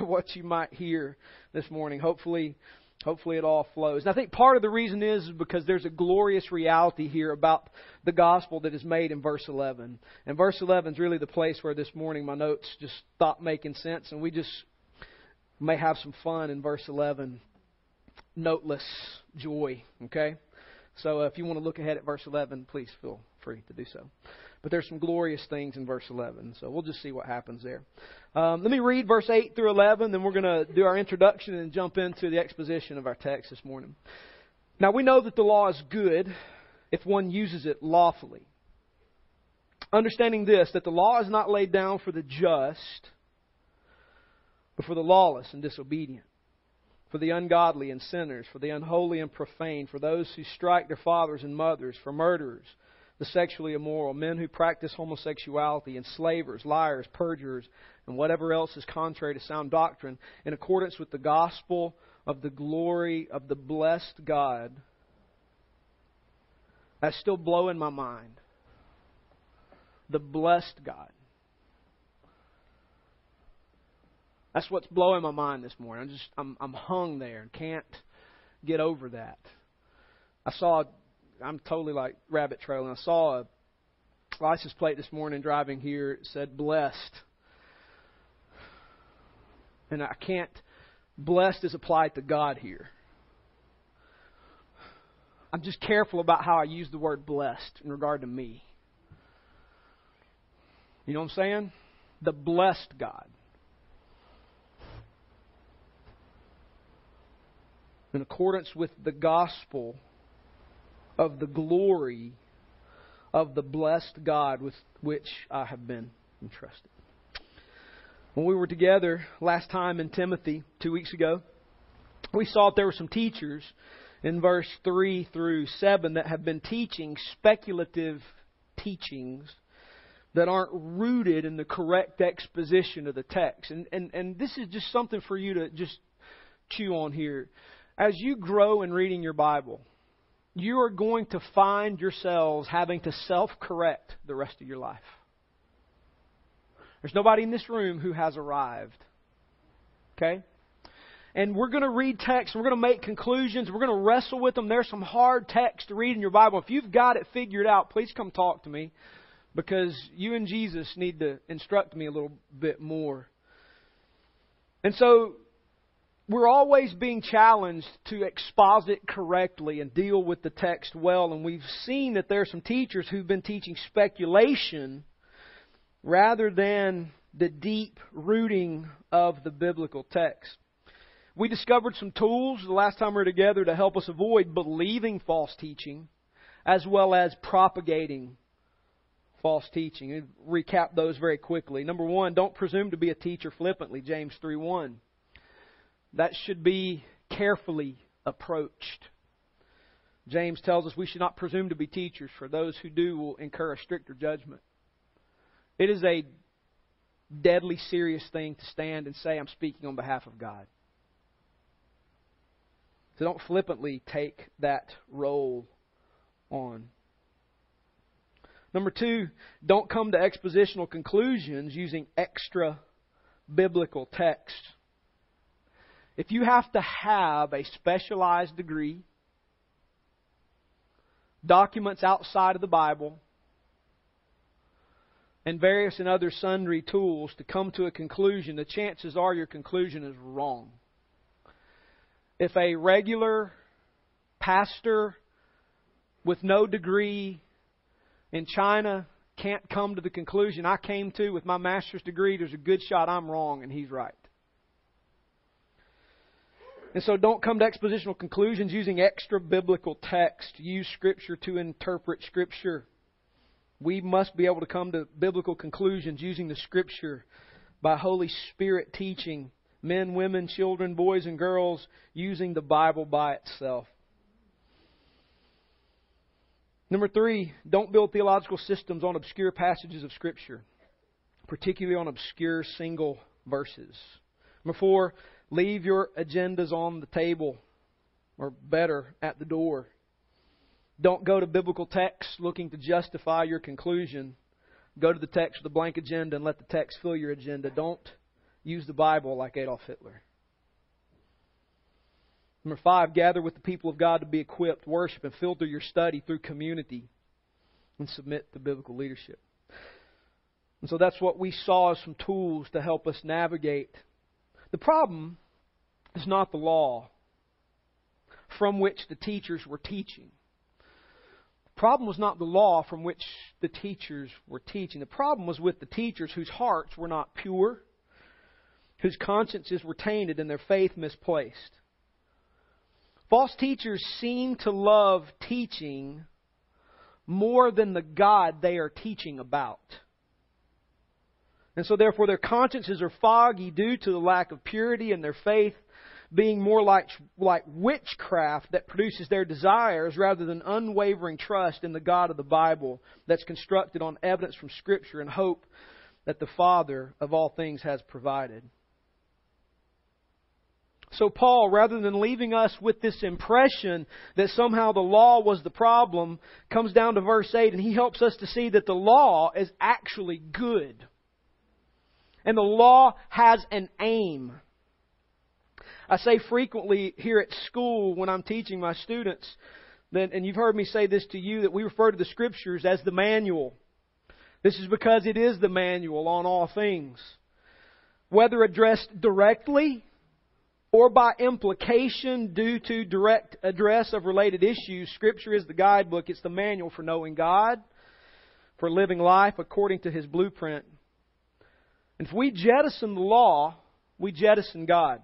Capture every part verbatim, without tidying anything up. what you might hear this morning. Hopefully, hopefully it all flows. And I think part of the reason is because there's a glorious reality here about the gospel that is made in verse eleven. And verse eleven is really the place where this morning my notes just stopped making sense, and we just may have some fun in verse eleven. Noteless joy, okay? So if you want to look ahead at verse eleven, please feel free to do so. But there's some glorious things in verse eleven, so we'll just see what happens there. Um, let me read verse eight through eleven, then we're going to do our introduction and jump into the exposition of our text this morning. Now we know that the law is good if one uses it lawfully. Understanding this, that the law is not laid down for the just, but for the lawless and disobedient, for the ungodly and sinners, for the unholy and profane, for those who strike their fathers and mothers, for murderers, the sexually immoral, men who practice homosexuality, enslavers, liars, perjurers, and whatever else is contrary to sound doctrine, in accordance with the gospel of the glory of the blessed God. That's still blowing my mind. The blessed God. That's what's blowing my mind this morning. I'm just I'm I'm hung there and can't get over that. I saw I'm totally like rabbit trailing. I saw a license plate this morning driving here. It said blessed, and I can't. Blessed is applied to God here. I'm just careful about how I use the word blessed in regard to me. You know what I'm saying? The blessed God. In accordance with the gospel of the glory of the blessed God with which I have been entrusted. When we were together last time in Timothy two weeks ago, we saw that there were some teachers in verse three through seven that have been teaching speculative teachings that aren't rooted in the correct exposition of the text. And, and, and this is just something for you to just chew on here. As you grow in reading your Bible, you are going to find yourselves having to self-correct the rest of your life. There's nobody in this room who has arrived. Okay? And we're going to read texts. We're going to make conclusions. We're going to wrestle with them. There's some hard texts to read in your Bible. If you've got it figured out, please come talk to me, because you and Jesus need to instruct me a little bit more. And so we're always being challenged to exposit correctly and deal with the text well. And we've seen that there are some teachers who've been teaching speculation rather than the deep rooting of the biblical text. We discovered some tools the last time we were together to help us avoid believing false teaching as well as propagating false teaching. And recap those very quickly. Number one, don't presume to be a teacher flippantly, James three one. That should be carefully approached. James tells us we should not presume to be teachers, for those who do will incur a stricter judgment. It is a deadly serious thing to stand and say, I'm speaking on behalf of God. So don't flippantly take that role on. Number two, don't come to expositional conclusions using extra biblical texts. If you have to have a specialized degree, documents outside of the Bible, and various and other sundry tools to come to a conclusion, the chances are your conclusion is wrong. If a regular pastor with no degree in China can't come to the conclusion I came to with my master's degree, there's a good shot I'm wrong and he's right. And so don't come to expositional conclusions using extra biblical text. Use Scripture to interpret Scripture. We must be able to come to biblical conclusions using the Scripture by Holy Spirit teaching. Men, women, children, boys, and girls using the Bible by itself. Number three, don't build theological systems on obscure passages of Scripture, particularly on obscure single verses. Number four, leave your agendas on the table, or better, at the door. Don't go to biblical texts looking to justify your conclusion. Go to the text with a blank agenda and let the text fill your agenda. Don't use the Bible like Adolf Hitler. Number five, gather with the people of God to be equipped. Worship and filter your study through community and submit to biblical leadership. And so that's what we saw as some tools to help us navigate. The problem is not the law from which the teachers were teaching. The problem was not the law from which the teachers were teaching. The problem was with the teachers whose hearts were not pure, whose consciences were tainted and their faith misplaced. False teachers seem to love teaching more than the God they are teaching about. And so therefore their consciences are foggy due to the lack of purity and their faith being more like, like witchcraft that produces their desires rather than unwavering trust in the God of the Bible that's constructed on evidence from Scripture and hope that the Father of all things has provided. So Paul, rather than leaving us with this impression that somehow the law was the problem, comes down to verse eight and he helps us to see that the law is actually good. And the law has an aim. I say frequently here at school when I'm teaching my students, that, and you've heard me say this to you, that we refer to the Scriptures as the manual. This is because it is the manual on all things. Whether addressed directly or by implication due to direct address of related issues, Scripture is the guidebook. It's the manual for knowing God, for living life according to His blueprint. If we jettison the law, we jettison God.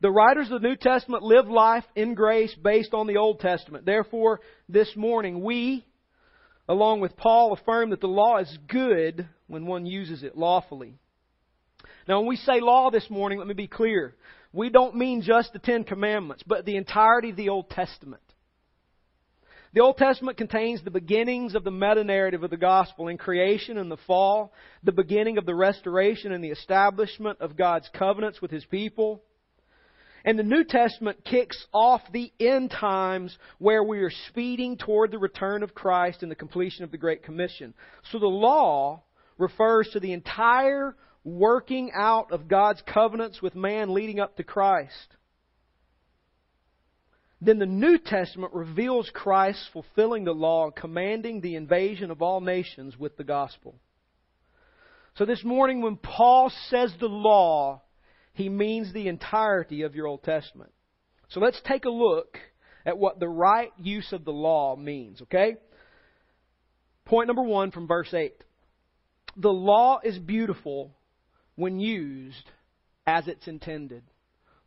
The writers of the New Testament live life in grace based on the Old Testament. Therefore, this morning, we, along with Paul, affirm that the law is good when one uses it lawfully. Now, when we say law this morning, let me be clear. We don't mean just the Ten Commandments, but the entirety of the Old Testament. The Old Testament contains the beginnings of the meta-narrative of the Gospel in creation and the fall, the beginning of the restoration and the establishment of God's covenants with His people. And the New Testament kicks off the end times where we are speeding toward the return of Christ and the completion of the Great Commission. So the law refers to the entire working out of God's covenants with man leading up to Christ. Then the New Testament reveals Christ fulfilling the law and commanding the invasion of all nations with the gospel. So this morning when Paul says the law, he means the entirety of your Old Testament. So let's take a look at what the right use of the law means, okay? Point number one from verse eight. The law is beautiful when used as it's intended.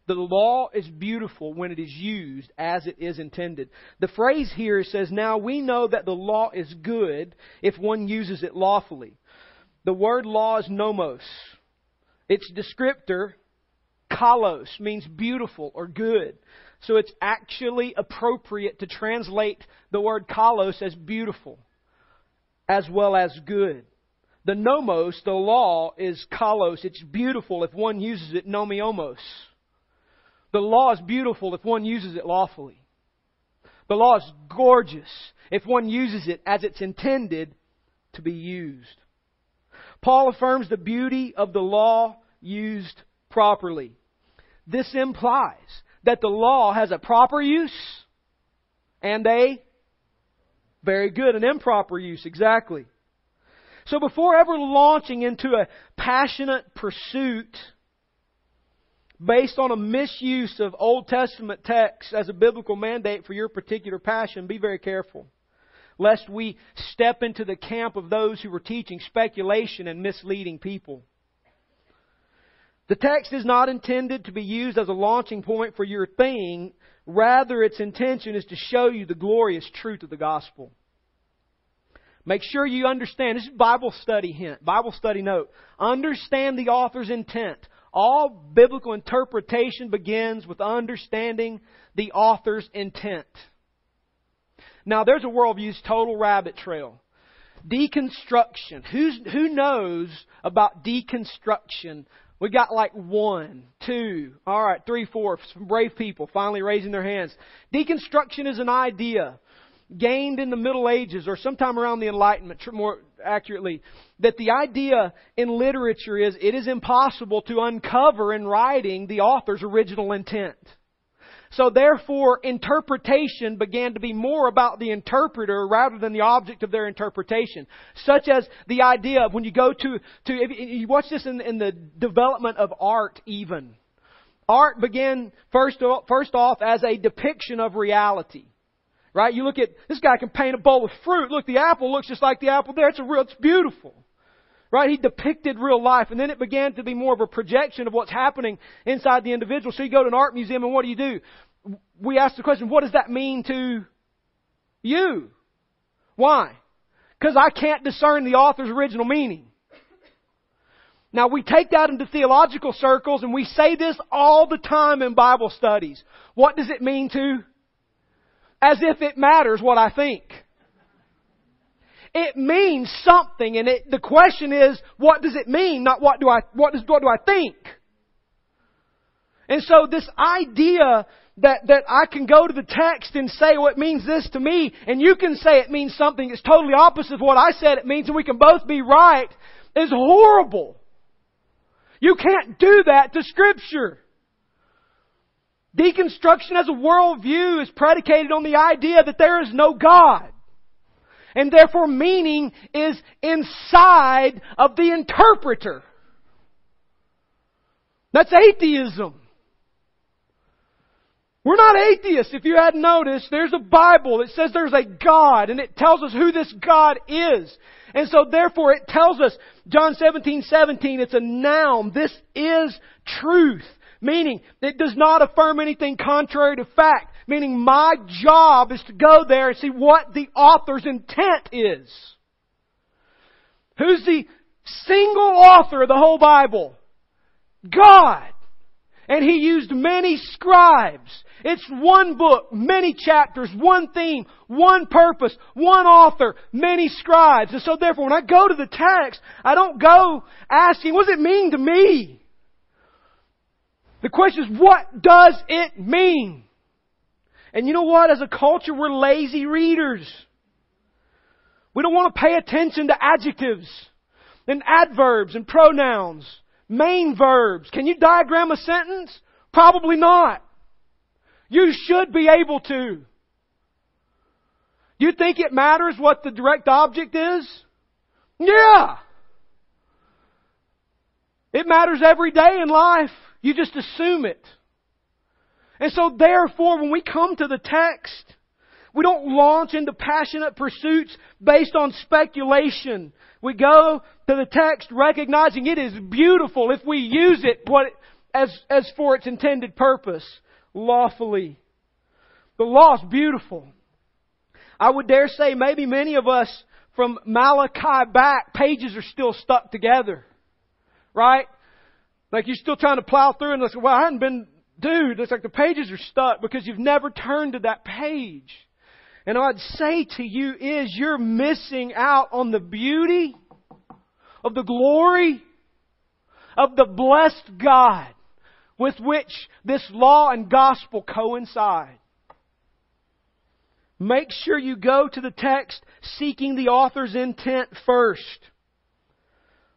The law is beautiful when it is used as it is intended. The phrase here says, now we know that the law is good if one uses it lawfully. The word law is nomos. Its descriptor, kalos, means beautiful or good. So it's actually appropriate to translate the word kalos as beautiful as well as good. The nomos, the law, is kalos. It's beautiful if one uses it nomiomos. The law is beautiful if one uses it lawfully. The law is gorgeous if one uses it as it's intended to be used. Paul affirms the beauty of the law used properly. This implies that the law has a proper use and a very good and improper use, exactly. So before ever launching into a passionate pursuit based on a misuse of Old Testament texts as a biblical mandate for your particular passion, be very careful, lest we step into the camp of those who were teaching speculation and misleading people. The text is not intended to be used as a launching point for your thing. Rather, its intention is to show you the glorious truth of the gospel. Make sure you understand. This is Bible study hint, Bible study note. Understand the author's intent. All biblical interpretation begins with understanding the author's intent. Now, there's a worldview's total rabbit trail. Deconstruction. Who's, who knows about deconstruction? We got like one, two, all right, three, four, some brave people finally raising their hands. Deconstruction is an idea gained in the Middle Ages or sometime around the Enlightenment, more accurately, that the idea in literature is it is impossible to uncover in writing the author's original intent. So therefore, interpretation began to be more about the interpreter rather than the object of their interpretation. Such as the idea of when you go to, to if you watch this in, in the development of art even. Art began first off, first off as a depiction of reality. Right? You look at, this guy can paint a bowl with fruit. Look, the apple looks just like the apple there. It's a real, it's beautiful. Right? He depicted real life. And then it began to be more of a projection of what's happening inside the individual. So you go to an art museum and what do you do? We ask the question, what does that mean to you? Why? Because I can't discern the author's original meaning. Now we take that into theological circles and we say this all the time in Bible studies. What does it mean to? As if it matters what I think. It means something, and it, the question is, what does it mean? Not what do I what does what do I think? And so this idea that that I can go to the text and say, well, it means this to me, and you can say it means something that's totally opposite of what I said it means, and we can both be right, is horrible. You can't do that to Scripture. Deconstruction as a worldview is predicated on the idea that there is no God. And therefore meaning is inside of the interpreter. That's atheism. We're not atheists. If you hadn't noticed, there's a Bible that says there's a God, and it tells us who this God is. And so therefore it tells us, John seventeen seventeen, it's a noun. This is truth. Meaning, it does not affirm anything contrary to fact. Meaning, my job is to go there and see what the author's intent is. Who's the single author of the whole Bible? God. And He used many scribes. It's one book, many chapters, one theme, one purpose, one author, many scribes. And so therefore, when I go to the text, I don't go asking, what does it mean to me? The question is, what does it mean? And you know what? As a culture, we're lazy readers. We don't want to pay attention to adjectives and adverbs and pronouns, main verbs. Can you diagram a sentence? Probably not. You should be able to. You think it matters what the direct object is? Yeah. It matters every day in life. You just assume it. And so therefore, when we come to the text, we don't launch into passionate pursuits based on speculation. We go to the text recognizing it is beautiful if we use it as, as for its intended purpose, lawfully. The law is beautiful. I would dare say maybe many of us from Malachi back, pages are still stuck together. Right? Like you're still trying to plow through and it's like, well, I hadn't been, dude, it's like the pages are stuck because you've never turned to that page. And I'd say to you is you're missing out on the beauty of the glory of the blessed God with which this law and gospel coincide. Make sure you go to the text seeking the author's intent first.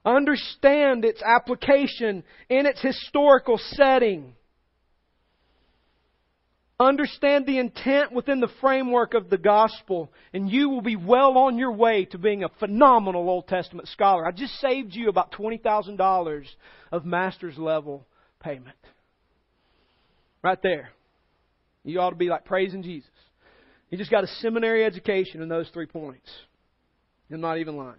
Understand its application in its historical setting. Understand the intent within the framework of the gospel, and you will be well on your way to being a phenomenal Old Testament scholar. I just saved you about twenty thousand dollars of master's level payment. Right there. You ought to be like praising Jesus. You just got a seminary education in those three points. I'm not even lying.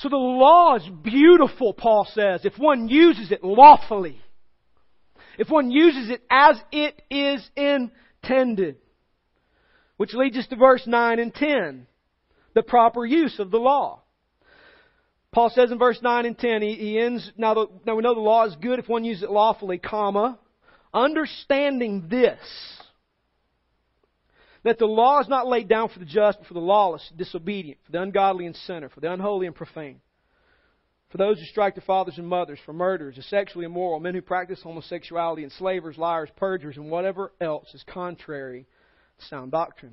So the law is beautiful, Paul says, if one uses it lawfully. If one uses it as it is intended. Which leads us to verse nine and ten. The proper use of the law. Paul says in verse nine and ten, he, he ends, now, the, now we know the law is good if one uses it lawfully, comma, understanding this, that the law is not laid down for the just, but for the lawless, disobedient, for the ungodly and sinner, for the unholy and profane, for those who strike their fathers and mothers, for murderers, the sexually immoral, men who practice homosexuality, enslavers, liars, perjurers, and whatever else is contrary to sound doctrine.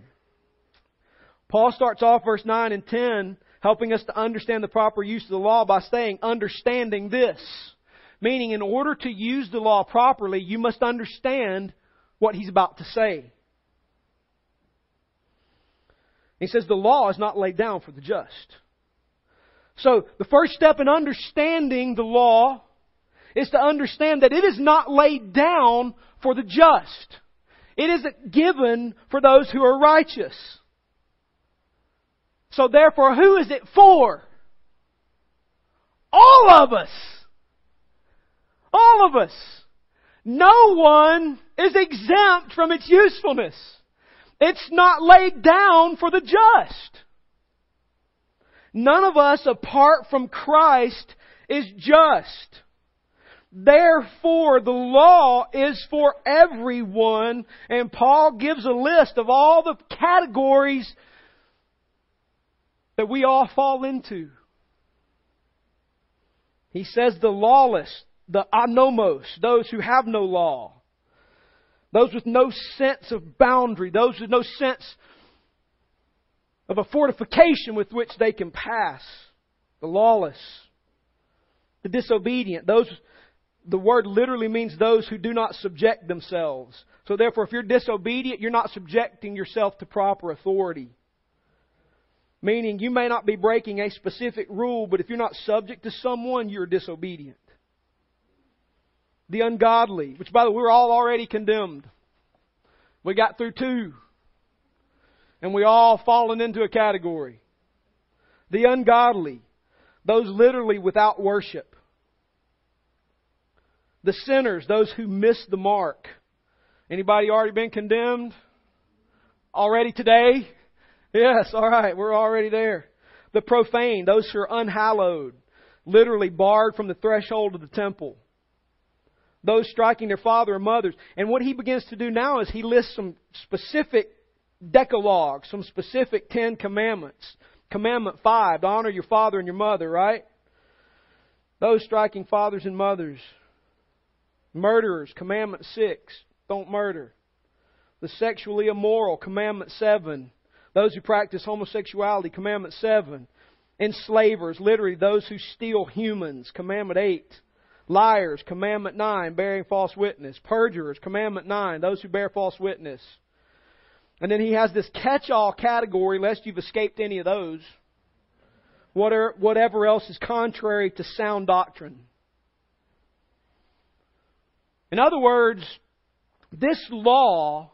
Paul starts off verse nine and ten helping us to understand the proper use of the law by saying, understanding this. Meaning, in order to use the law properly, you must understand what he's about to say. He says the law is not laid down for the just. So, the first step in understanding the law is to understand that it is not laid down for the just. It isn't given for those who are righteous. So therefore, who is it for? All of us. All of us. No one is exempt from its usefulness. It's not laid down for the just. None of us apart from Christ is just. Therefore, the law is for everyone. And Paul gives a list of all the categories that we all fall into. He says the lawless, the anomos, those who have no law, those with no sense of boundary, those with no sense of a fortification with which they can pass, the lawless, the disobedient, those. The word literally means those who do not subject themselves. So therefore, if you're disobedient, you're not subjecting yourself to proper authority. Meaning, you may not be breaking a specific rule, but if you're not subject to someone, you're disobedient. The ungodly, which by the way, we're all already condemned. We got through two. And we all fallen into a category. The ungodly, those literally without worship. The sinners, those who miss the mark. Anybody already been condemned? Already today? Yes, alright, we're already there. The profane, those who are unhallowed, literally barred from the threshold of the temple. Those striking their father or mothers. And what he begins to do now is he lists some specific decalogues, some specific Ten Commandments. Commandment five, to honor your father and your mother, right? Those striking fathers and mothers. Murderers, commandment six, don't murder. The sexually immoral, commandment seven. Those who practice homosexuality, commandment seven. Enslavers, literally those who steal humans, commandment eight. Liars, commandment nine, bearing false witness. Perjurers, commandment nine, those who bear false witness. And then he has this catch-all category, lest you've escaped any of those. Whatever else is contrary to sound doctrine. In other words, this law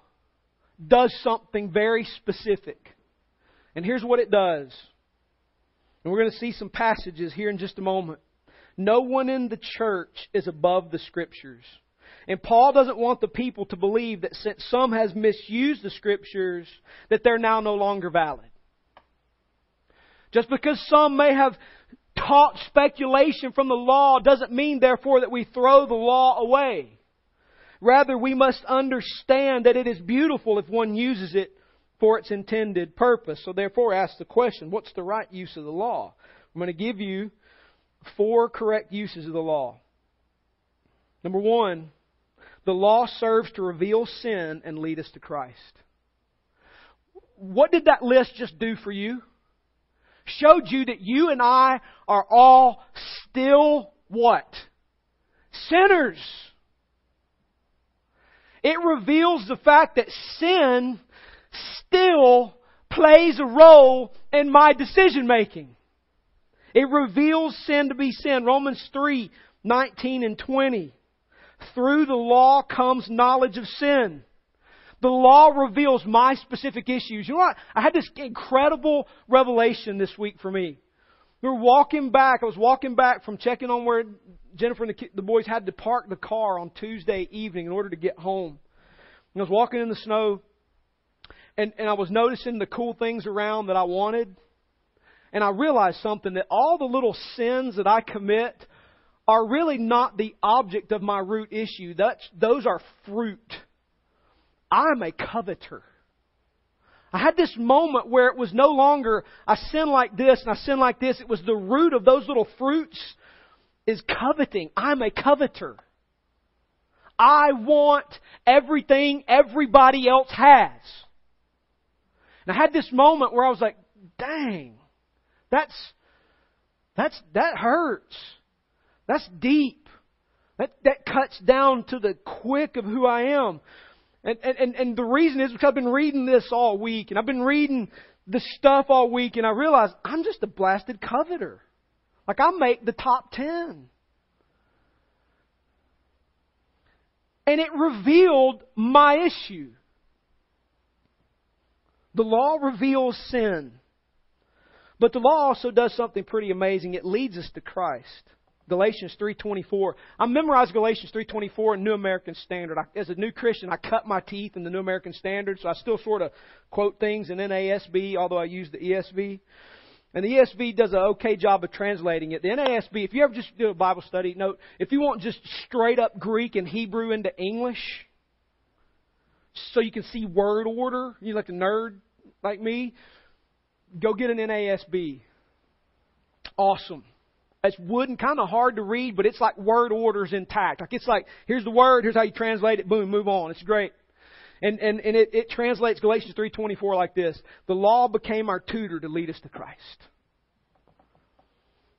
does something very specific. And here's what it does. And we're going to see some passages here in just a moment. No one in the church is above the Scriptures. And Paul doesn't want the people to believe that since some has misused the Scriptures, that they're now no longer valid. Just because some may have taught speculation from the law doesn't mean, therefore, that we throw the law away. Rather, we must understand that it is beautiful if one uses it for its intended purpose. So therefore, ask the question, what's the right use of the law? I'm going to give you four correct uses of the law. Number one, the law serves to reveal sin and lead us to Christ. What did that list just do for you? Showed you that you and I are all still what? Sinners. It reveals the fact that sin still plays a role in my decision making. It reveals sin to be sin. Romans three, nineteen and twenty. Through the law comes knowledge of sin. The law reveals my specific issues. You know what? I had this incredible revelation this week for me. We were walking back. I was walking back from checking on where Jennifer and the boys had to park the car on Tuesday evening in order to get home. And I was walking in the snow, and, and I was noticing the cool things around that I wanted. And I realized something, that all the little sins that I commit are really not the object of my root issue. That's, those are fruit. I'm a coveter. I had this moment where it was no longer I sin like this and I sin like this. It was the root of those little fruits is coveting. I'm a coveter. I want everything everybody else has. And I had this moment where I was like, dang, that's, that's, that hurts. That's deep. That, that cuts down to the quick of who I am. And, and, and the reason is because I've been reading this all week, and I've been reading the stuff all week, and I realized I'm just a blasted coveter. Like, I make the top ten. And it revealed my issue. The law reveals sin. But the law also does something pretty amazing. It leads us to Christ. Galatians three twenty-four. I memorized Galatians three twenty-four in New American Standard. I, as a new Christian, I cut my teeth in the New American Standard, so I still sort of quote things in N A S B, although I use the E S V. And the E S V does an okay job of translating it. The N A S B, if you ever just do a Bible study note, if you want just straight up Greek and Hebrew into English, so you can see word order, you're like a nerd like me, go get an N A S B. Awesome. It's wood and kind of hard to read, but it's like word order's intact. Like, it's like, here's the word, here's how you translate it, boom, move on. It's great. And and, and it, it translates Galatians three twenty-four like this. The law became our tutor to lead us to Christ.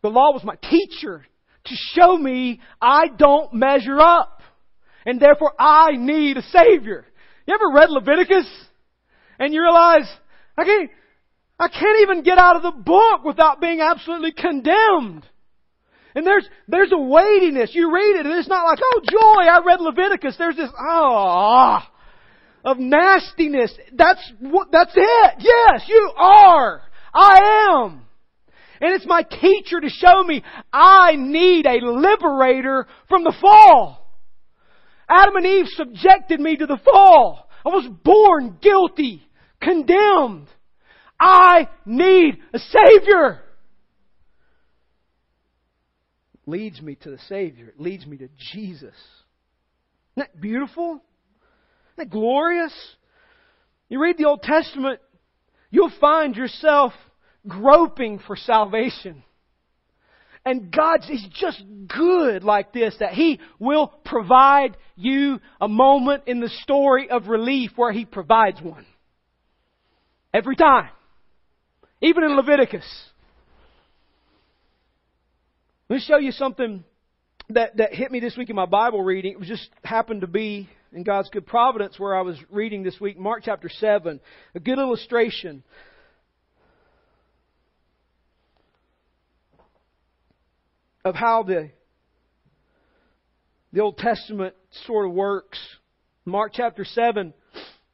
The law was my teacher to show me I don't measure up. And therefore I need a Savior. You ever read Leviticus? And you realize, I can't, I can't even get out of the book without being absolutely condemned. And there's there's a weightiness. You read it and it's not like, oh joy, I read Leviticus. There's this, ah... Oh, of nastiness. That's what, that's it. Yes, you are. I am. And it's my teacher to show me I need a liberator from the fall. Adam and Eve subjected me to the fall. I was born guilty, condemned. I need a Savior. It leads me to the Savior. It leads me to Jesus. Isn't that beautiful? Isn't that glorious? You read the Old Testament, you'll find yourself groping for salvation. And God is just good like this, that He will provide you a moment in the story of relief where He provides one. Every time. Even in Leviticus. Let me show you something that, that hit me this week in my Bible reading. It just happened to be in God's good providence where I was reading this week, Mark chapter seven, a good illustration. Of how the, the Old Testament sort of works. Mark chapter seven,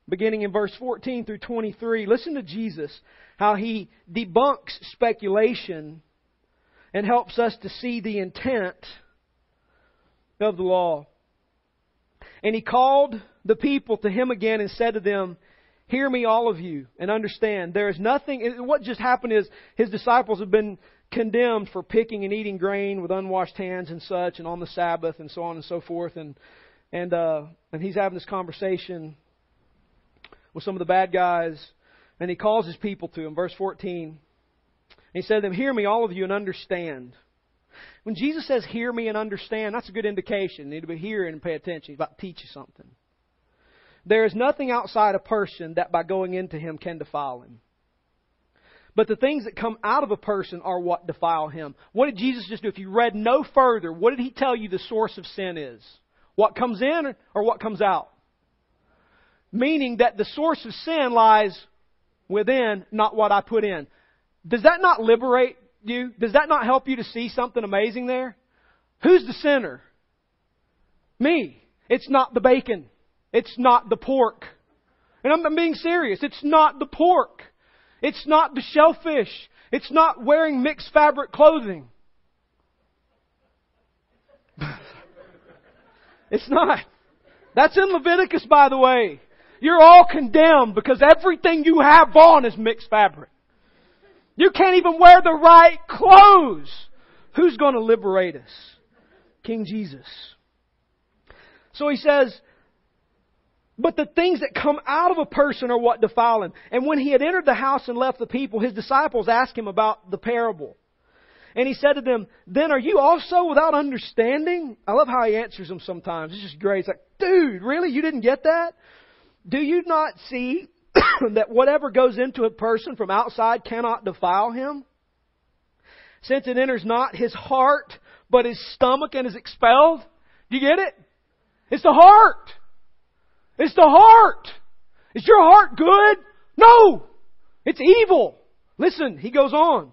beginning in verse fourteen through twenty-three. Listen to Jesus, how He debunks speculation and helps us to see the intent of the law. And He called the people to Him again and said to them, hear me, all of you, and understand. There is nothing... What just happened is His disciples have been condemned for picking and eating grain with unwashed hands and such, and on the Sabbath, and so on and so forth. And and uh, and He's having this conversation with some of the bad guys, and He calls His people to Him. Verse fourteen, He said to them, hear me, all of you, and understand. When Jesus says, hear me and understand, that's a good indication. You need to be here and pay attention. He's about to teach you something. There is nothing outside a person that by going into him can defile him. But the things that come out of a person are what defile him. What did Jesus just do? If you read no further, what did He tell you the source of sin is? What comes in or what comes out? Meaning that the source of sin lies within, not what I put in. Does that not liberate you? Does that not help you to see something amazing there? Who's the sinner? Me. It's not the bacon. It's not the pork. And I'm, I'm being serious. It's not the pork. It's not the shellfish. It's not wearing mixed fabric clothing. It's not. That's in Leviticus, by the way. You're all condemned because everything you have on is mixed fabric. You can't even wear the right clothes. Who's going to liberate us? King Jesus. So He says, but the things that come out of a person are what defile him. And when He had entered the house and left the people, His disciples asked Him about the parable. And He said to them, then are you also without understanding? I love how He answers them sometimes. It's just great. It's like, dude, really? You didn't get that? Do you not see that whatever goes into a person from outside cannot defile him, since it enters not his heart, but his stomach and is expelled. Do you get it? It's the heart. It's the heart. Is your heart good? No! It's evil. Listen, he goes on.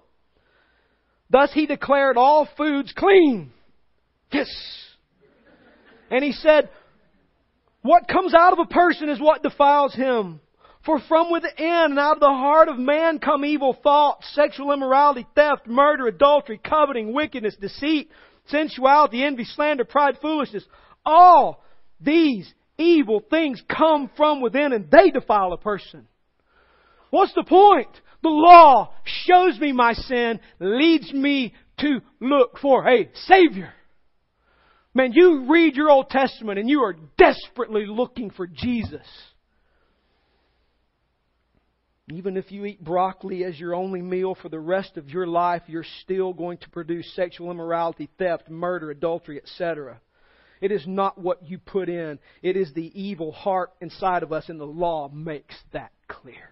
Thus he declared all foods clean. Yes. And he said, what comes out of a person is what defiles him. For from within and out of the heart of man come evil thoughts, sexual immorality, theft, murder, adultery, coveting, wickedness, deceit, sensuality, envy, slander, pride, foolishness. All these evil things come from within and they defile a person. What's the point? The law shows me my sin, leads me to look for a Savior. Man, you read your Old Testament and you are desperately looking for Jesus. Even if you eat broccoli as your only meal for the rest of your life, you're still going to produce sexual immorality, theft, murder, adultery, et cetera. It is not what you put in. It is the evil heart inside of us, and the law makes that clear.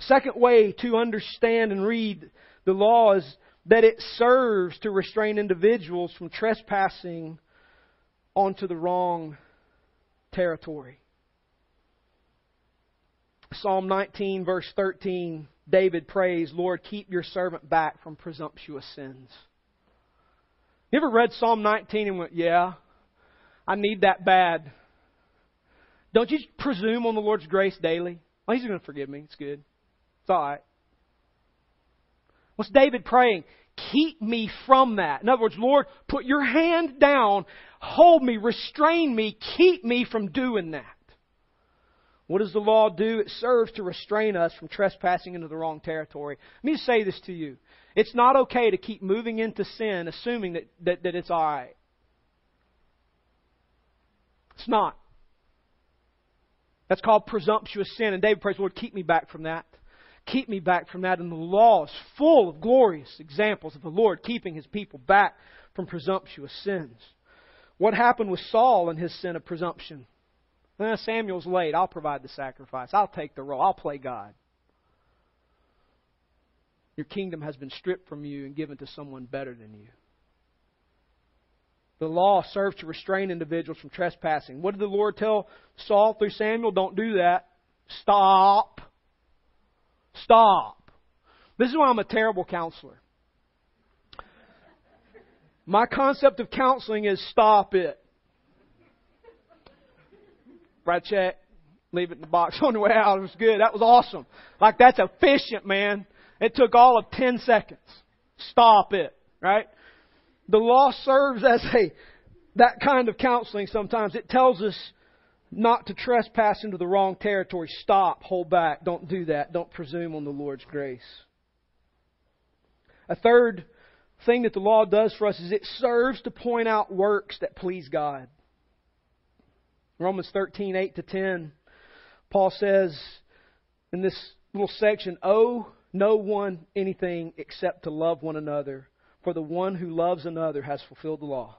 Second way to understand and read the law is that it serves to restrain individuals from trespassing onto the wrong territory. Psalm nineteen, verse thirteen, David prays, Lord, keep your servant back from presumptuous sins. You ever read Psalm nineteen and went, yeah, I need that bad. Don't you presume on the Lord's grace daily? Oh, He's going to forgive me. It's good. It's all right. What's David praying? Keep me from that. In other words, Lord, put your hand down, hold me, restrain me, keep me from doing that. What does the law do? It serves to restrain us from trespassing into the wrong territory. Let me say this to you. It's not okay to keep moving into sin assuming that, that, that it's all right. It's not. That's called presumptuous sin. And David prays, Lord, keep me back from that. Keep me back from that. And the law is full of glorious examples of the Lord keeping His people back from presumptuous sins. What happened with Saul and his sin of presumption? Eh, Samuel's late. I'll provide the sacrifice. I'll take the role. I'll play God. Your kingdom has been stripped from you and given to someone better than you. The law serves to restrain individuals from trespassing. What did the Lord tell Saul through Samuel? Don't do that. Stop. Stop. This is why I'm a terrible counselor. My concept of counseling is stop it. Write a check, leave it in the box on the way out. It was good. That was awesome. Like, that's efficient, man. It took all of ten seconds. Stop it, right? The law serves as a that kind of counseling sometimes. It tells us not to trespass into the wrong territory. Stop, hold back, don't do that. Don't presume on the Lord's grace. A third thing that the law does for us is it serves to point out works that please God. Romans thirteen, eight to ten, Paul says in this little section, owe no one anything except to love one another, for the one who loves another has fulfilled the law.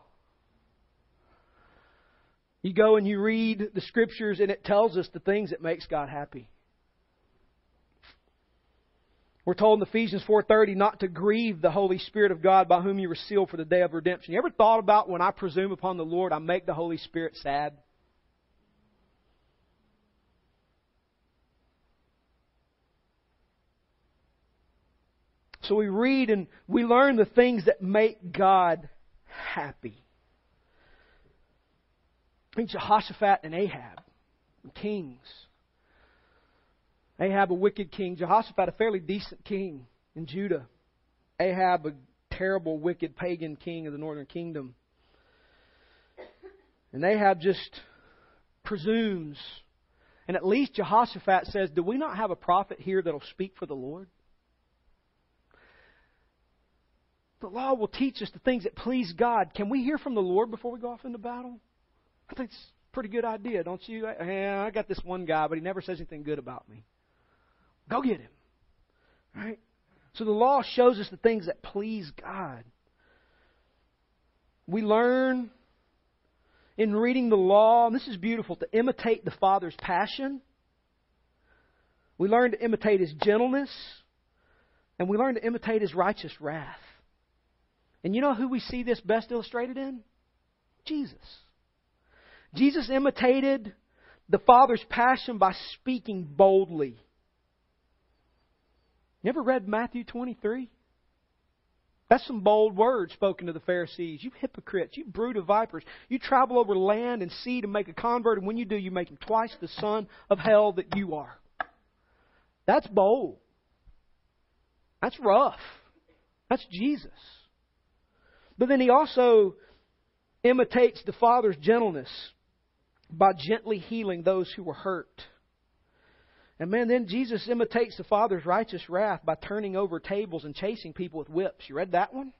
You go and you read the Scriptures and it tells us the things that makes God happy. We're told in Ephesians four thirty not to grieve the Holy Spirit of God by whom you were sealed for the day of redemption. You ever thought about when I presume upon the Lord, I make the Holy Spirit sad? So we read and we learn the things that make God happy. Think Jehoshaphat and Ahab, kings. Ahab, a wicked king. Jehoshaphat, a fairly decent king in Judah. Ahab, a terrible, wicked, pagan king of the northern kingdom. And Ahab just presumes. And at least Jehoshaphat says, do we not have a prophet here that will speak for the Lord? The law will teach us the things that please God. Can we hear from the Lord before we go off into battle? I think it's a pretty good idea, don't you? Yeah, I got this one guy, but he never says anything good about me. Go get him. Right? So the law shows us the things that please God. We learn in reading the law, and this is beautiful, to imitate the Father's passion. We learn to imitate His gentleness, and we learn to imitate His righteous wrath. And you know who we see this best illustrated in? Jesus. Jesus imitated the Father's passion by speaking boldly. You ever read Matthew twenty-three? That's some bold words spoken to the Pharisees. You hypocrites, you brood of vipers. You travel over land and sea to make a convert, and when you do, you make him twice the son of hell that you are. That's bold. That's rough. That's Jesus. But then He also imitates the Father's gentleness by gently healing those who were hurt. And man, then Jesus imitates the Father's righteous wrath by turning over tables and chasing people with whips. You read that one?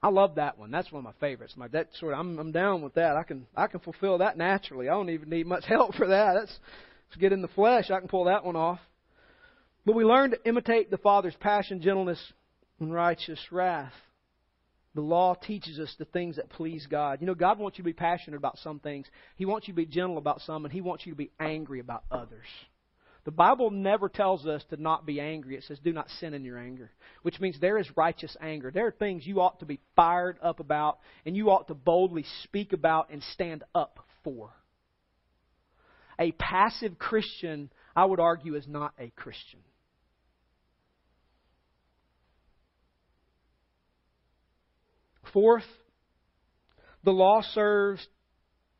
I love that one. That's one of my favorites. My that sort of, I'm I'm down with that. I can I can fulfill that naturally. I don't even need much help for that. That's let's get in the flesh. I can pull that one off. But we learn to imitate the Father's passion, gentleness, and righteous wrath. The law teaches us the things that please God. You know, God wants you to be passionate about some things. He wants you to be gentle about some, and He wants you to be angry about others. The Bible never tells us to not be angry. It says, do not sin in your anger, which means there is righteous anger. There are things you ought to be fired up about, and you ought to boldly speak about and stand up for. A passive Christian, I would argue, is not a Christian. Fourth, the law serves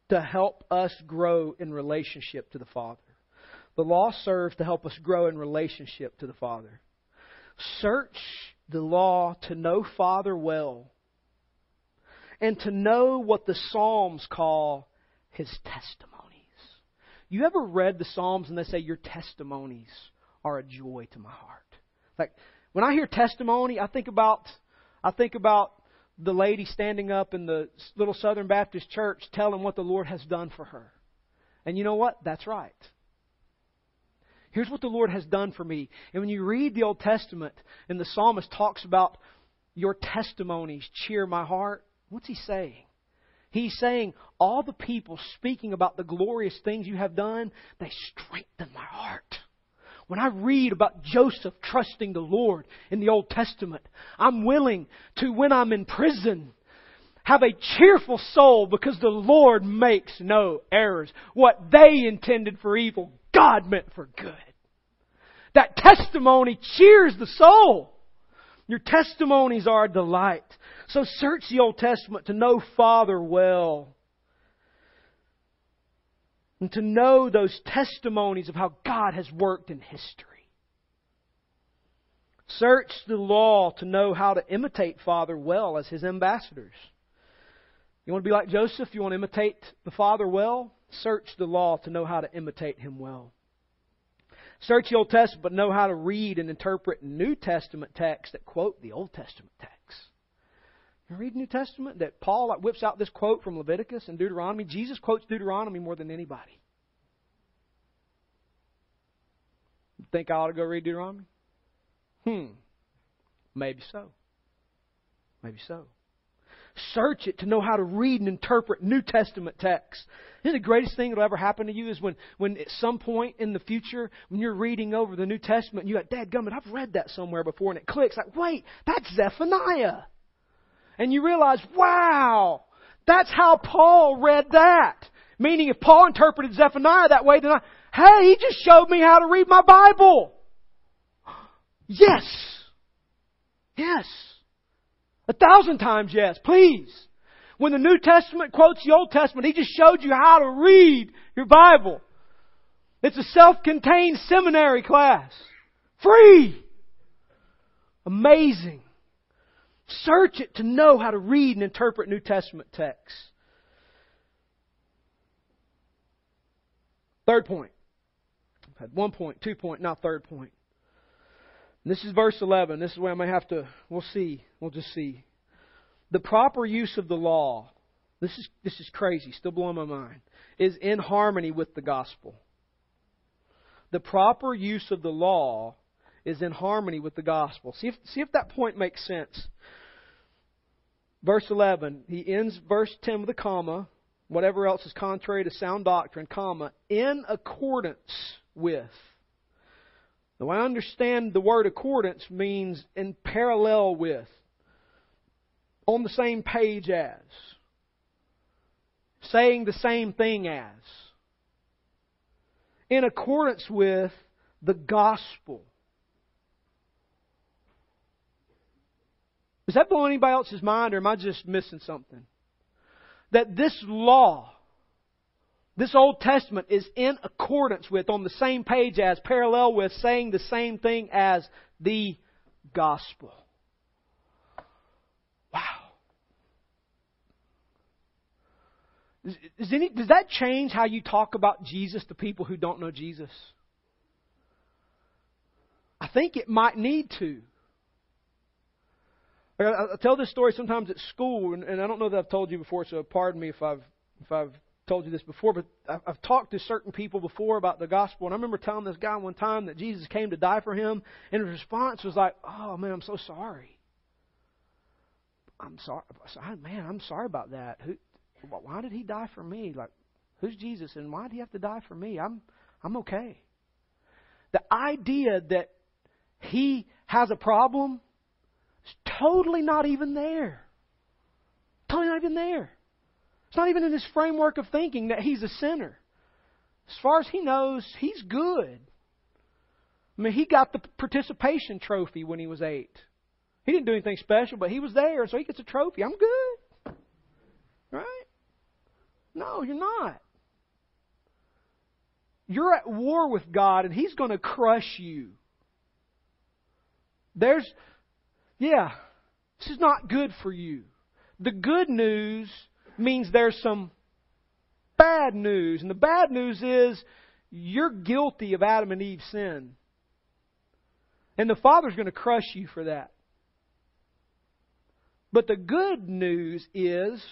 to help us grow in relationship to the Father. The law serves to help us grow in relationship to the Father. Search the law to know Father well and to know what the Psalms call His testimonies. You ever read the Psalms and they say, your testimonies are a joy to my heart? Like, when I hear testimony, I think about, I think about the lady standing up in the little Southern Baptist church telling what the Lord has done for her. And you know what? That's right. Here's what the Lord has done for me. And when you read the Old Testament and the psalmist talks about your testimonies cheer my heart, what's he saying? He's saying all the people speaking about the glorious things you have done, they strengthen my heart. When I read about Joseph trusting the Lord in the Old Testament, I'm willing to, when I'm in prison, have a cheerful soul because the Lord makes no errors. What they intended for evil, God meant for good. That testimony cheers the soul. Your testimonies are a delight. So search the Old Testament to know Father well. And to know those testimonies of how God has worked in history. Search the law to know how to imitate Father well as His ambassadors. You want to be like Joseph? You want to imitate the Father well? Search the law to know how to imitate Him well. Search the Old Testament, but know how to read and interpret New Testament texts that quote the Old Testament texts. You read New Testament that Paul like, whips out this quote from Leviticus and Deuteronomy. Jesus quotes Deuteronomy more than anybody. You think I ought to go read Deuteronomy? Hmm. Maybe so. Maybe so. Search it to know how to read and interpret New Testament texts. Isn't the greatest thing that will ever happen to you is when, when at some point in the future, when you're reading over the New Testament, and you're like, dadgummit, I've read that somewhere before, and it clicks. Like, wait, that's Zephaniah. And you realize, wow, that's how Paul read that. Meaning if Paul interpreted Zephaniah that way, then I, hey, he just showed me how to read my Bible. Yes. Yes. A thousand times yes, please. When the New Testament quotes the Old Testament, he just showed you how to read your Bible. It's a self-contained seminary class. Free. Amazing. Search it to know how to read and interpret New Testament texts. Third point. I've had one point, two point, now third point. And this is verse eleven. This is where I may have to, we'll see. We'll just see. The proper use of the law, this is, this is crazy, still blowing my mind, is in harmony with the gospel. The proper use of the law is in harmony with the gospel. See if, see if that point makes sense. Verse eleven, he ends verse ten with a comma, whatever else is contrary to sound doctrine, comma, in accordance with. Now I understand the word accordance means in parallel with, on the same page as, saying the same thing as, in accordance with the gospel. Does that blow anybody else's mind, or am I just missing something? That this law, this Old Testament, is in accordance with, on the same page as, parallel with, saying the same thing as the gospel. Wow. Does, does, any, does that change how you talk about Jesus to people who don't know Jesus? I think it might need to. I tell this story sometimes at school, and, and I don't know that I've told you before, so pardon me if I've if I've told you this before, but I've, I've talked to certain people before about the gospel, and I remember telling this guy one time that Jesus came to die for him, and his response was like, "Oh man, I'm so sorry. I'm sorry, man. I'm sorry about that. Who, why did he die for me? Like, who's Jesus, and why did he have to die for me? I'm I'm okay." The idea that he has a problem. It's totally not even there. Totally not even there. It's not even in his framework of thinking that he's a sinner. As far as he knows, he's good. I mean, he got the participation trophy when he was eight. He didn't do anything special, but he was there, so he gets a trophy. I'm good. Right? No, you're not. You're at war with God, and He's going to crush you. There's... Yeah, this is not good for you. The good news means there's some bad news. And the bad news is you're guilty of Adam and Eve's sin. And the Father's going to crush you for that. But the good news is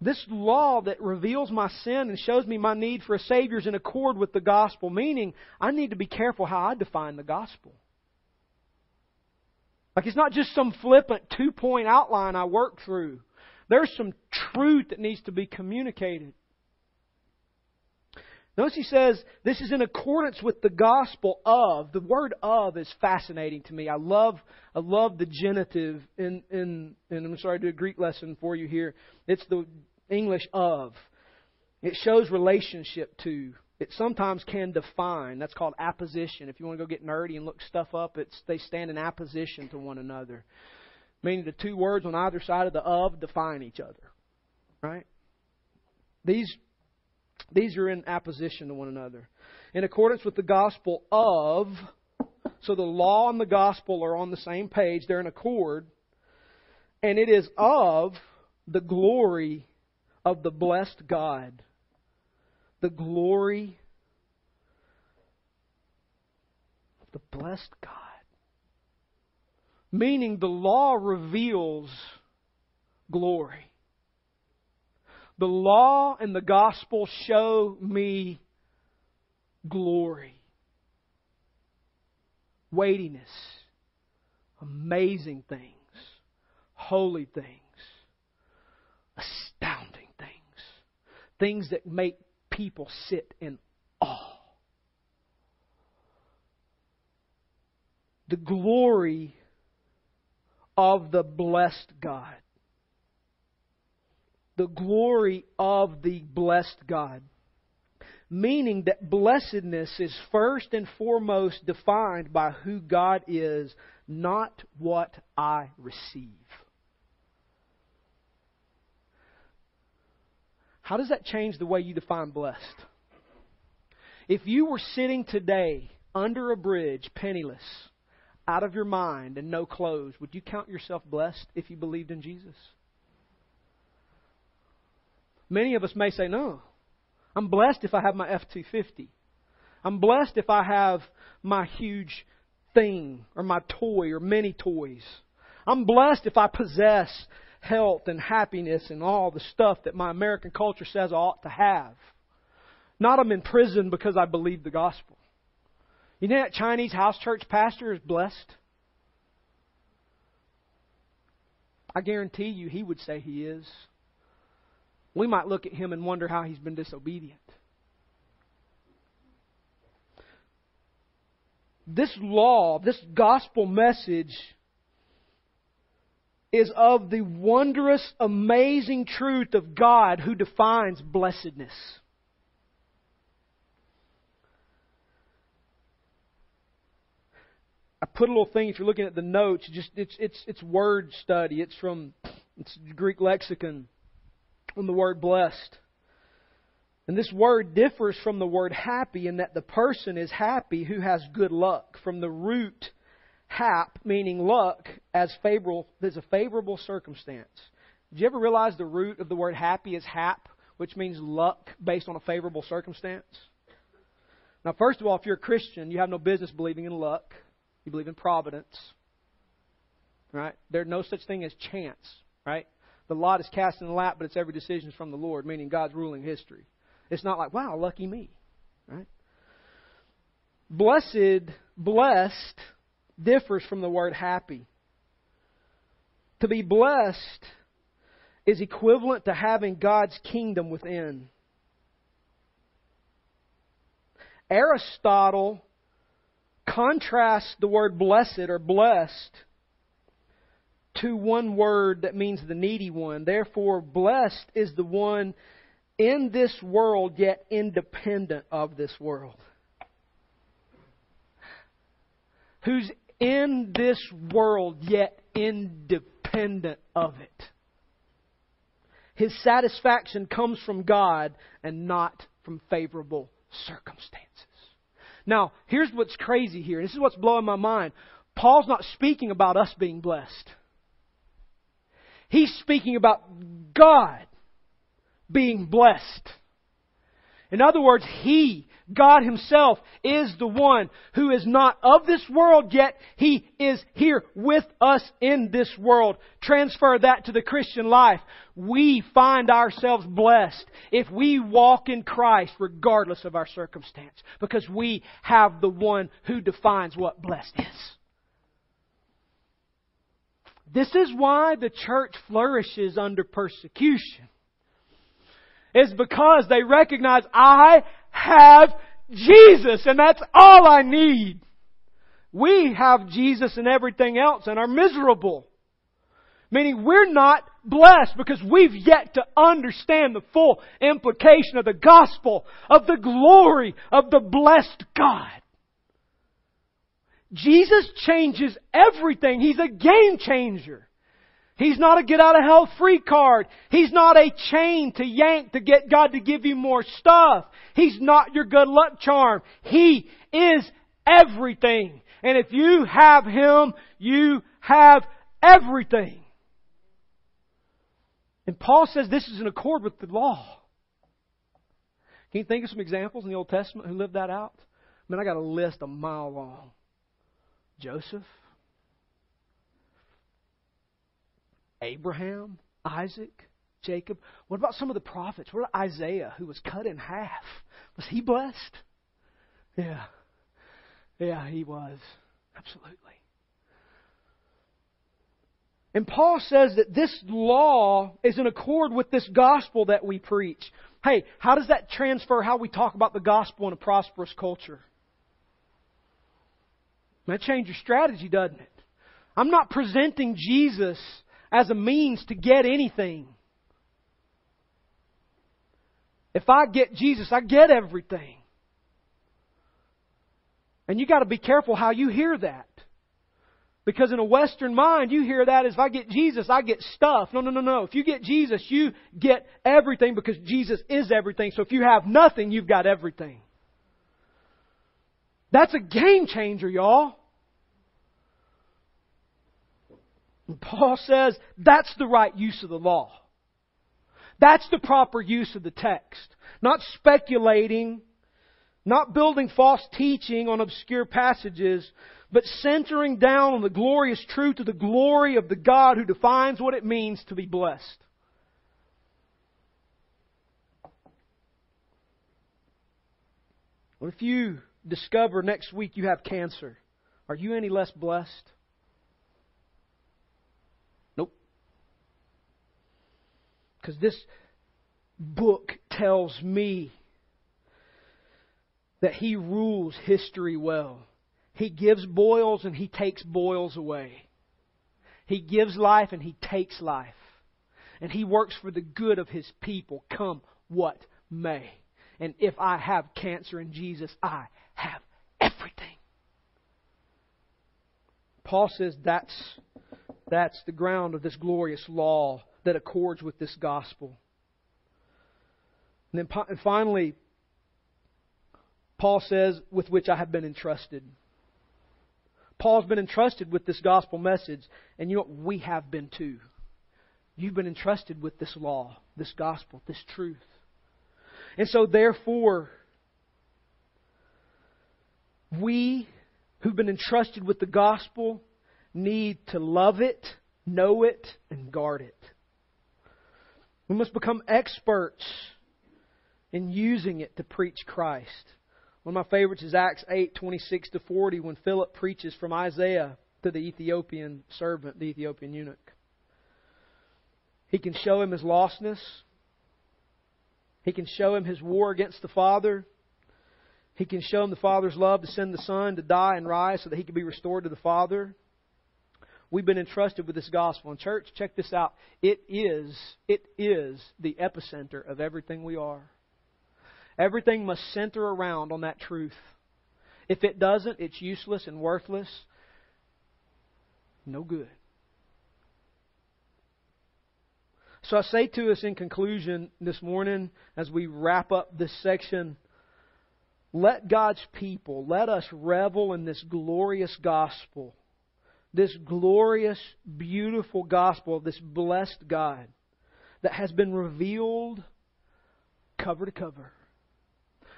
this law that reveals my sin and shows me my need for a Savior is in accord with the gospel, meaning I need to be careful how I define the gospel. Like, it's not just some flippant two-point outline I work through. There's some truth that needs to be communicated. Notice he says, this is in accordance with the gospel of. The word of is fascinating to me. I love I love the genitive, in, in, and I'm sorry to do a Greek lesson for you here. It's the English of. It shows relationship to. It sometimes can define. That's called apposition. If you want to go get nerdy and look stuff up, it's they stand in apposition to one another. Meaning the two words on either side of the of define each other. Right? These These are in opposition to one another. In accordance with the gospel of, so the law and the gospel are on the same page. They're in accord. And it is of the glory of the blessed God. The glory of the blessed God. Meaning the law reveals glory. The law and the gospel show me glory. Weightiness. Amazing things. Holy things. Astounding things. Things that make people sit in awe. The glory of the blessed God. The glory of the blessed God. Meaning that blessedness is first and foremost defined by who God is, not what I receive. How does that change the way you define blessed? If you were sitting today under a bridge, penniless, out of your mind and no clothes, would you count yourself blessed if you believed in Jesus? Many of us may say, no, I'm blessed if I have my F two fifty. I'm blessed if I have my huge thing or my toy or many toys. I'm blessed if I possess health and happiness and all the stuff that my American culture says I ought to have. Not I'm in prison because I believe the gospel. You know that Chinese house church pastor is blessed? I guarantee you he would say he is. We might look at him and wonder how he's been disobedient. This law, this gospel message is of the wondrous, amazing truth of God who defines blessedness. I put a little thing, if you're looking at the notes, just it's it's it's word study. It's from it's Greek lexicon on the word blessed. And this word differs from the word happy in that the person is happy who has good luck. From the root hap, meaning luck, as favorable, as a favorable circumstance. Did you ever realize the root of the word happy is hap, which means luck based on a favorable circumstance? Now, first of all, if you're a Christian, you have no business believing in luck. You believe in providence, right? There's no such thing as chance, right? The lot is cast in the lap, but it's every decision is from the Lord, meaning God's ruling history. It's not like, wow, lucky me, right? Blessed, blessed differs from the word happy. To be blessed is equivalent to having God's kingdom within. Aristotle contrasts the word blessed or blessed to one word that means the needy one. Therefore, blessed is the one in this world, yet independent of this world. Who's in this world, yet independent of it. His satisfaction comes from God and not from favorable circumstances. Now, here's what's crazy here. This is what's blowing my mind. Paul's not speaking about us being blessed. He's speaking about God being blessed. In other words, He, God Himself, is the one who is not of this world, yet He is here with us in this world. Transfer that to the Christian life. We find ourselves blessed if we walk in Christ regardless of our circumstance, because we have the one who defines what blessed is. This is why the church flourishes under persecution. It's because they recognize, I have Jesus, and that's all I need. We have Jesus and everything else and are miserable. Meaning we're not blessed because we've yet to understand the full implication of the gospel, of the glory of the blessed God. Jesus changes everything. He's a game changer. He's not a get-out-of-hell-free card. He's not a chain to yank to get God to give you more stuff. He's not your good luck charm. He is everything. And if you have Him, you have everything. And Paul says this is in accord with the law. Can you think of some examples in the Old Testament who lived that out? Man, I got a list a mile long. Joseph. Abraham, Isaac, Jacob. What about some of the prophets? What about Isaiah, who was cut in half? Was he blessed? Yeah. Yeah, he was. Absolutely. And Paul says that this law is in accord with this gospel that we preach. Hey, how does that transfer how we talk about the gospel in a prosperous culture? That changes your strategy, doesn't it? I'm not presenting Jesus as a means to get anything. If I get Jesus, I get everything. And you got to be careful how you hear that. Because in a Western mind, you hear that as if I get Jesus, I get stuff. No, no, no, no. If you get Jesus, you get everything because Jesus is everything. So if you have nothing, you've got everything. That's a game changer, y'all. Paul says that's the right use of the law. That's the proper use of the text. Not speculating, not building false teaching on obscure passages, but centering down on the glorious truth of the glory of the God who defines what it means to be blessed. Well, if you discover next week you have cancer, are you any less blessed? because this book tells me that He rules history well. He gives boils and He takes boils away. He gives life and He takes life. And He works for the good of His people, come what may. And if I have cancer in Jesus, I have everything. Paul says that's, that's the ground of this glorious law that accords with this gospel. And then and finally, Paul says, with which I have been entrusted. Paul's been entrusted with this gospel message. And you know what? We have been too. You've been entrusted with this law, this gospel, this truth. And so therefore, we who've been entrusted with the gospel need to love it, know it, and guard it. We must become experts in using it to preach Christ. One of my favorites is Acts eight, twenty-six to forty, when Philip preaches from Isaiah to the Ethiopian servant, the Ethiopian eunuch. He can show him his lostness. He can show him his war against the Father. He can show him the Father's love to send the Son to die and rise so that he can be restored to the Father. We've been entrusted with this gospel. And church, check this out. It is, it is the epicenter of everything we are. Everything must center around on that truth. If it doesn't, it's useless and worthless. No good. So I say to us in conclusion this morning, as we wrap up this section, let God's people, let us revel in this glorious gospel, this glorious, beautiful gospel of this blessed God that has been revealed cover to cover.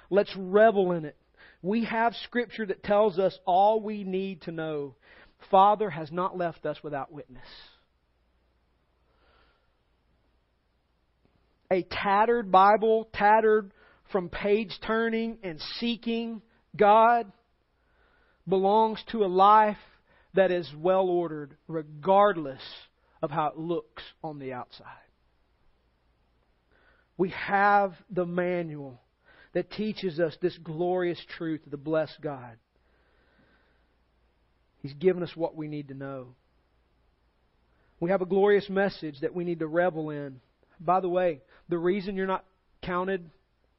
Let's revel in it. We have Scripture that tells us all we need to know. Father has not left us without witness. A tattered Bible, tattered from page turning and seeking God, belongs to a life that is well ordered, regardless of how it looks on the outside. We have the manual that teaches us this glorious truth of the blessed God. He's given us what we need to know. We have a glorious message that we need to revel in. By the way, the reason you're not counted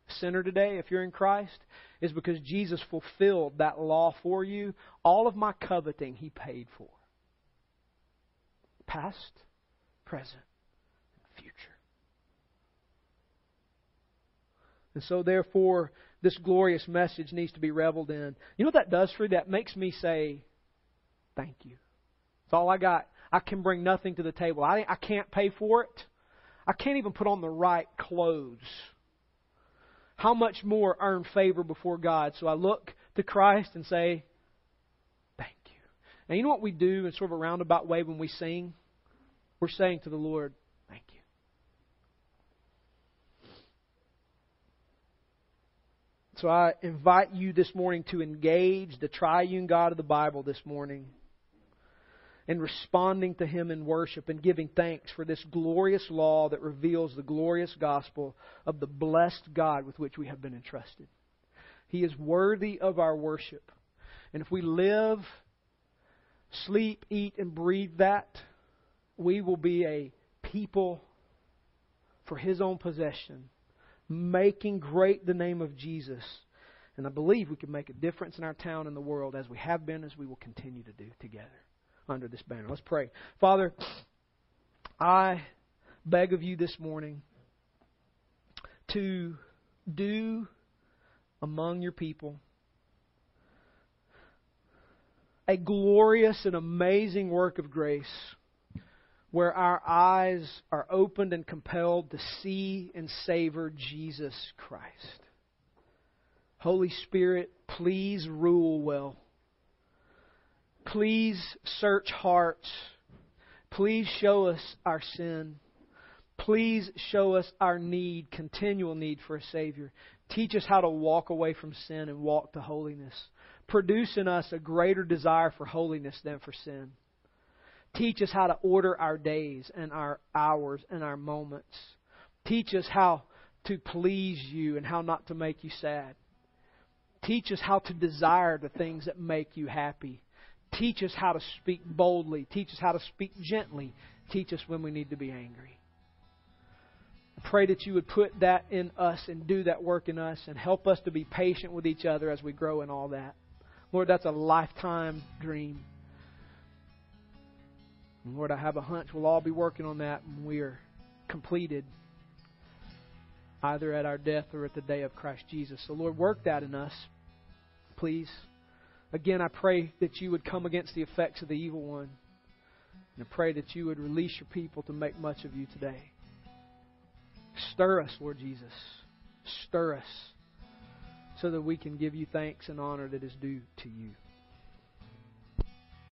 a sinner today, if you're in Christ, is because Jesus fulfilled that law for you. All of my coveting He paid for. Past, present, and future. And so therefore, this glorious message needs to be reveled in. You know what that does for you? That makes me say, thank you. It's all I got. I can bring nothing to the table. I, I can't pay for it. I can't even put on the right clothes. How much more earn favor before God? So I look to Christ and say, thank you. And you know what we do in sort of a roundabout way when we sing? We're saying to the Lord, thank you. So I invite you this morning to engage the triune God of the Bible this morning, and responding to Him in worship and giving thanks for this glorious law that reveals the glorious gospel of the blessed God with which we have been entrusted. He is worthy of our worship. And if we live, sleep, eat, and breathe that, we will be a people for His own possession, making great the name of Jesus. And I believe we can make a difference in our town and the world, as we have been, as we will continue to do together. Under this banner. Let's pray. Father, I beg of you this morning to do among your people a glorious and amazing work of grace where our eyes are opened and compelled to see and savor Jesus Christ. Holy Spirit, please rule well. Please search hearts. Please show us our sin. Please show us our need, continual need for a Savior. Teach us how to walk away from sin and walk to holiness. Produce in us a greater desire for holiness than for sin. Teach us how to order our days and our hours and our moments. Teach us how to please you and how not to make you sad. Teach us how to desire the things that make you happy. Teach us how to speak boldly. Teach us how to speak gently. Teach us when we need to be angry. I pray that you would put that in us and do that work in us and help us to be patient with each other as we grow in all that. Lord, that's a lifetime dream. And Lord, I have a hunch we'll all be working on that when we are completed, either at our death or at the day of Christ Jesus. So Lord, work that in us, please. Again, I pray that you would come against the effects of the evil one. And I pray that you would release your people to make much of you today. Stir us, Lord Jesus. Stir us so that we can give you thanks and honor that is due to you.